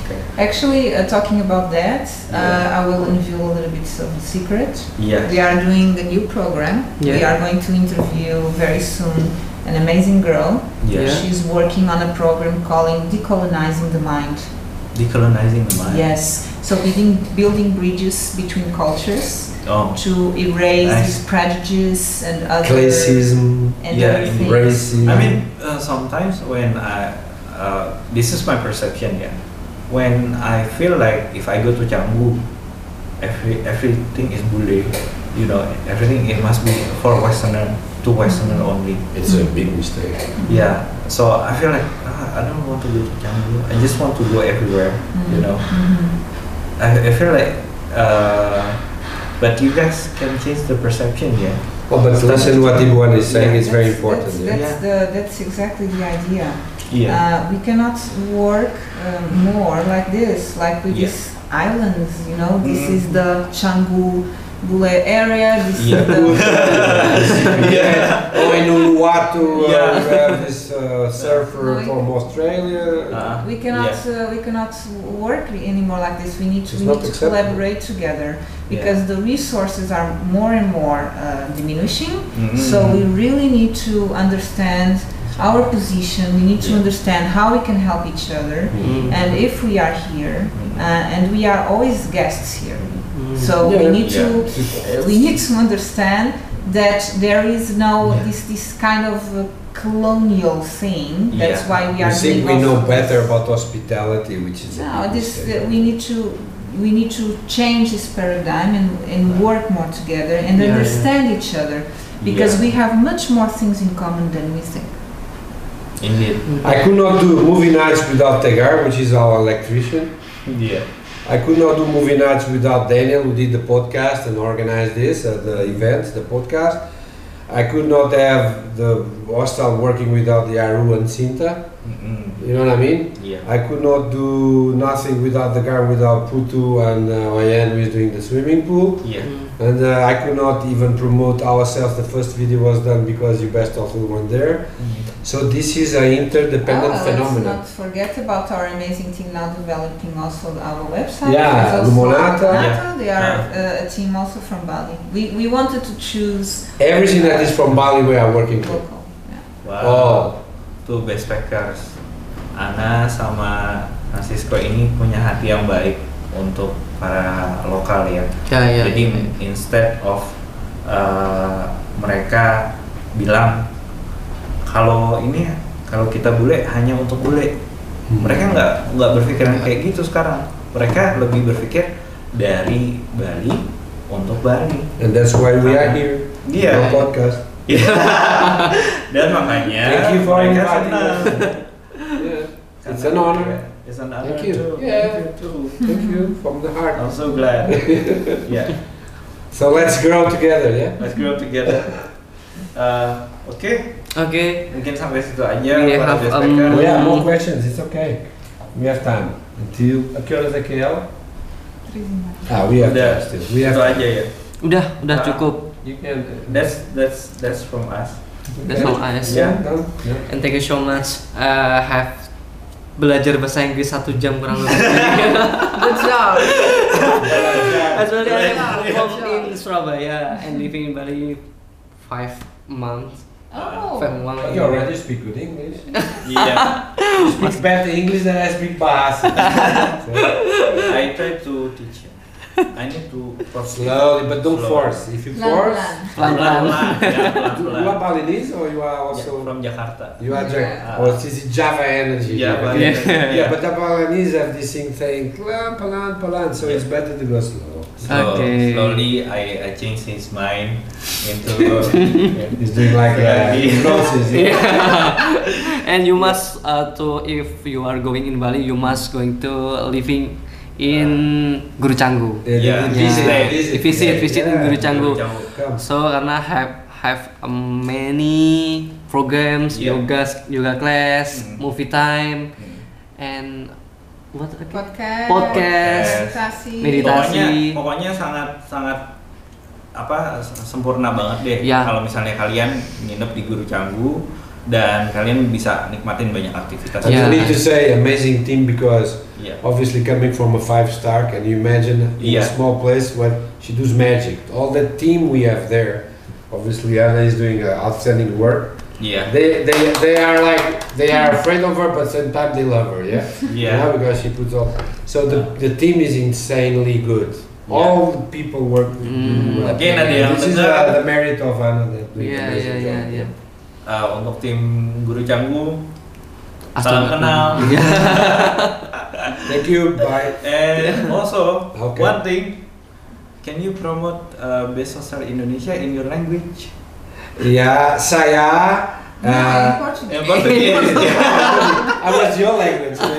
Okay. Actually, uh, talking about that, yeah. uh, I will unveil a little bit of the secret. Yeah. We are doing a new program. Yeah. We are going to interview very soon an amazing girl. Yeah. She's working on a program calling Decolonizing the Mind. Decolonizing the Mind. Yes. So building, building bridges between cultures oh. to erase nice. these prejudices and other classism and yeah, other things. Racism. I mean, uh, sometimes when I, uh, this is my perception, yeah. When I feel like if I go to Canggu, every everything is bully, you know, everything it must be for Westerner, to Westerner only. It's a big mistake. Yeah. So I feel like. I don't want to go to Canggu. I just want to go everywhere, mm-hmm. you know. Mm-hmm. I, I feel like, uh, but you guys can change the perception, yeah. Well, but so listen, what Ibuan is saying yeah. is that's, very important. That's, yeah. that's, the, that's exactly the idea. Yeah. Uh, we cannot work um, more like this, like with yeah. these islands, you know. This mm-hmm. is the Canggu Bule area this yeah. uh, yeah. Oh, in Uluwatu, yeah. uh, we have this uh, surfer no, from Australia. Uh, we cannot, yeah. uh, we cannot work anymore like this. We need to, we need to collaborate together because yeah. the resources are more and more uh, diminishing. Mm-hmm. So we really need to understand our position. We need to yeah. understand how we can help each other, mm-hmm. and if we are here, uh, and we are always guests here. So yeah, we need yeah. to we need to understand that there is no yeah. this this kind of uh, colonial thing. Yeah. That's why we are. I think we know better about hospitality, which is no. This uh, we need to we need to change this paradigm and, and work more together and yeah, understand yeah. each other because yeah. we have much more things in common than we think. Indeed, mm-hmm. I could not do movie nights without Tegar, which is our electrician. Yeah. I could not do movie nights without Daniel, who did the podcast and organized this, uh, the events, the podcast. I could not have the hostel working without the Aru and Cinta. Mm-hmm. You know what I mean? Yeah. I could not do nothing without the guy, without Putu and uh, Oyen, who is doing the swimming pool. Yeah. Mm-hmm. And uh, I could not even promote ourselves. The first video was done because you best of all went there. Mm-hmm. So this is an interdependent oh, phenomenon. Let's not forget about our amazing team now developing also our website. Yeah, Lumonata. Yeah. They are yeah. uh, a team also from Bali. We we wanted to choose everything that is from Bali. We are working local. For. Yeah. Wow. Oh, tuh backpackers. Anna sama Francisco ini punya hati yang baik untuk para lokal ya. Yeah, yeah, Jadi yeah. instead of uh, mereka bilang. Kalau ini kalau kita bule hanya untuk bule, mereka nggak nggak berpikiran kayak gitu sekarang. Mereka lebih berpikir dari Bali untuk Bali. And that's why we are here. Iya. Yeah. Podcast. Dan makanya. Thank you for inviting us. Yeah. It's an honor. It's an honor. Thank you. Too. Yeah. Thank you too. Thank you from the heart. I'm so glad. yeah. So let's grow together, yeah. Let's grow together. Uh, Oke. Okay. Oke. Okay. Mungkin sampai situ aja. We have um, yeah, more questions. It's okay. We have time. Until a qué hora es que ya? Ah, we have udah, time. We have time. Aja ya. Udah, udah uh, cukup. You can. That's that's that's from us. That's from us. Yeah. yeah. And thank you so much. Uh, have belajar bahasa Inggris satu jam kurang lebih. Good job. Actually, I'm from in Surabaya and living in Bali five months. Oh, but you already speak good English. yeah, you speak better English than I speak Bahasa. so, I try to teach you. I need to slowly, but don't slow. force. If you force, you are Balinese or you are also yeah, from Jakarta. You are Jakarta, yeah. or is it Java energy? Yeah, yeah, yeah. yeah but the Balinese have this thing saying pelan, pelan, pelan. So yeah. it's better to go slow. So okay. slowly I, I changed his mind into he's doing like a hypnosis. And you must uh, to if you are going in Bali, you must going to living in Guru Canggu. Yeah, yeah. yeah. visit visit, visit yeah. in Guru Canggu. Yeah. So karena have have many programs, yeah. yoga yoga class, mm. movie time, mm. and What, okay. podcast, podcast, meditasi, meditasi. Pokoknya, pokoknya sangat sangat apa sempurna banget deh ya. Kalau misalnya kalian nginep di Guru Canggu dan kalian bisa nikmatin banyak aktivitas. Yeah. I need to say amazing team because yeah. obviously coming from a five star, can you imagine yeah. in a small place where she does magic. All the team we have there, obviously Anna is doing outstanding work. Yeah. They they they are like they are afraid of her, but sometimes they love her. Yeah. Yeah. You know, because she puts all. So the the team is insanely good. Yeah. All the people work. Mm. Well. Again, yeah. this is uh, the merit of Anna. Yeah, yeah, yeah, yeah, yeah. Uh, untuk tim Guru Canggu, salam kenal. Thank you. Bye. And also okay. one thing, can you promote uh, Best Hostel Indonesia in your language? Ya, saya uh, nah, in Portuguese. In Portuguese. I was your language. I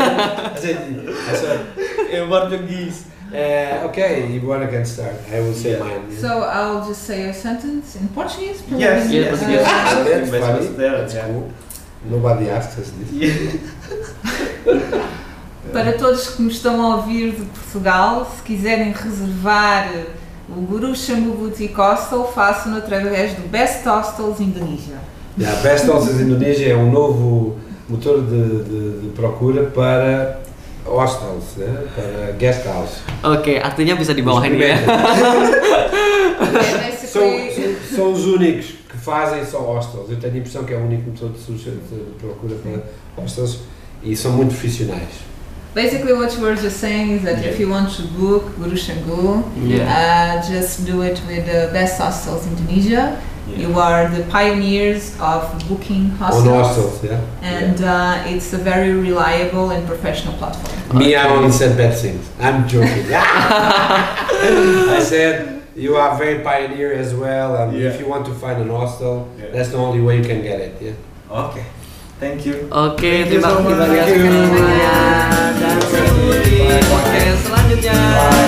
said, I said in Portuguese. Uh, okay, you want to get started? I will say yeah. mine. Yeah. So I'll just say a sentence in Portuguese. Yes, yes, yes. Ah, that's funny. That's cool. Nobody asked us this. Yeah. Para todos que me estão a ouvir de Portugal, se quiserem reservar O Guru Shangu Boutique Hostel faço-no através do Best Hostels Indonésia. Yeah, Best Hostels Indonésia é um novo motor de, de, de procura para hostels, ya, para guest house. Oke, okay, artinya bisa dibawahin ya. são, são os únicos que fazem só hostels. Eu tenho a impressão que é o único motor de, de procura para hostels e são muito profissionais. Basically, what you were just saying is that yeah. if you want to book Guru Canggu, yeah. uh, just do it with the Best Hostels Indonesia. Yeah. You are the pioneers of booking hostels, hostels yeah. and yeah. Uh, it's a very reliable and professional platform. Me, okay. I only said bad things. I'm joking. I said you are very pioneer as well, and yeah. if you want to find an hostel, yeah. that's the only way you can get it. Yeah. Okay. Thank you. Oke, okay, terima kasih banyak. Dan sampai jumpa di podcast selanjutnya.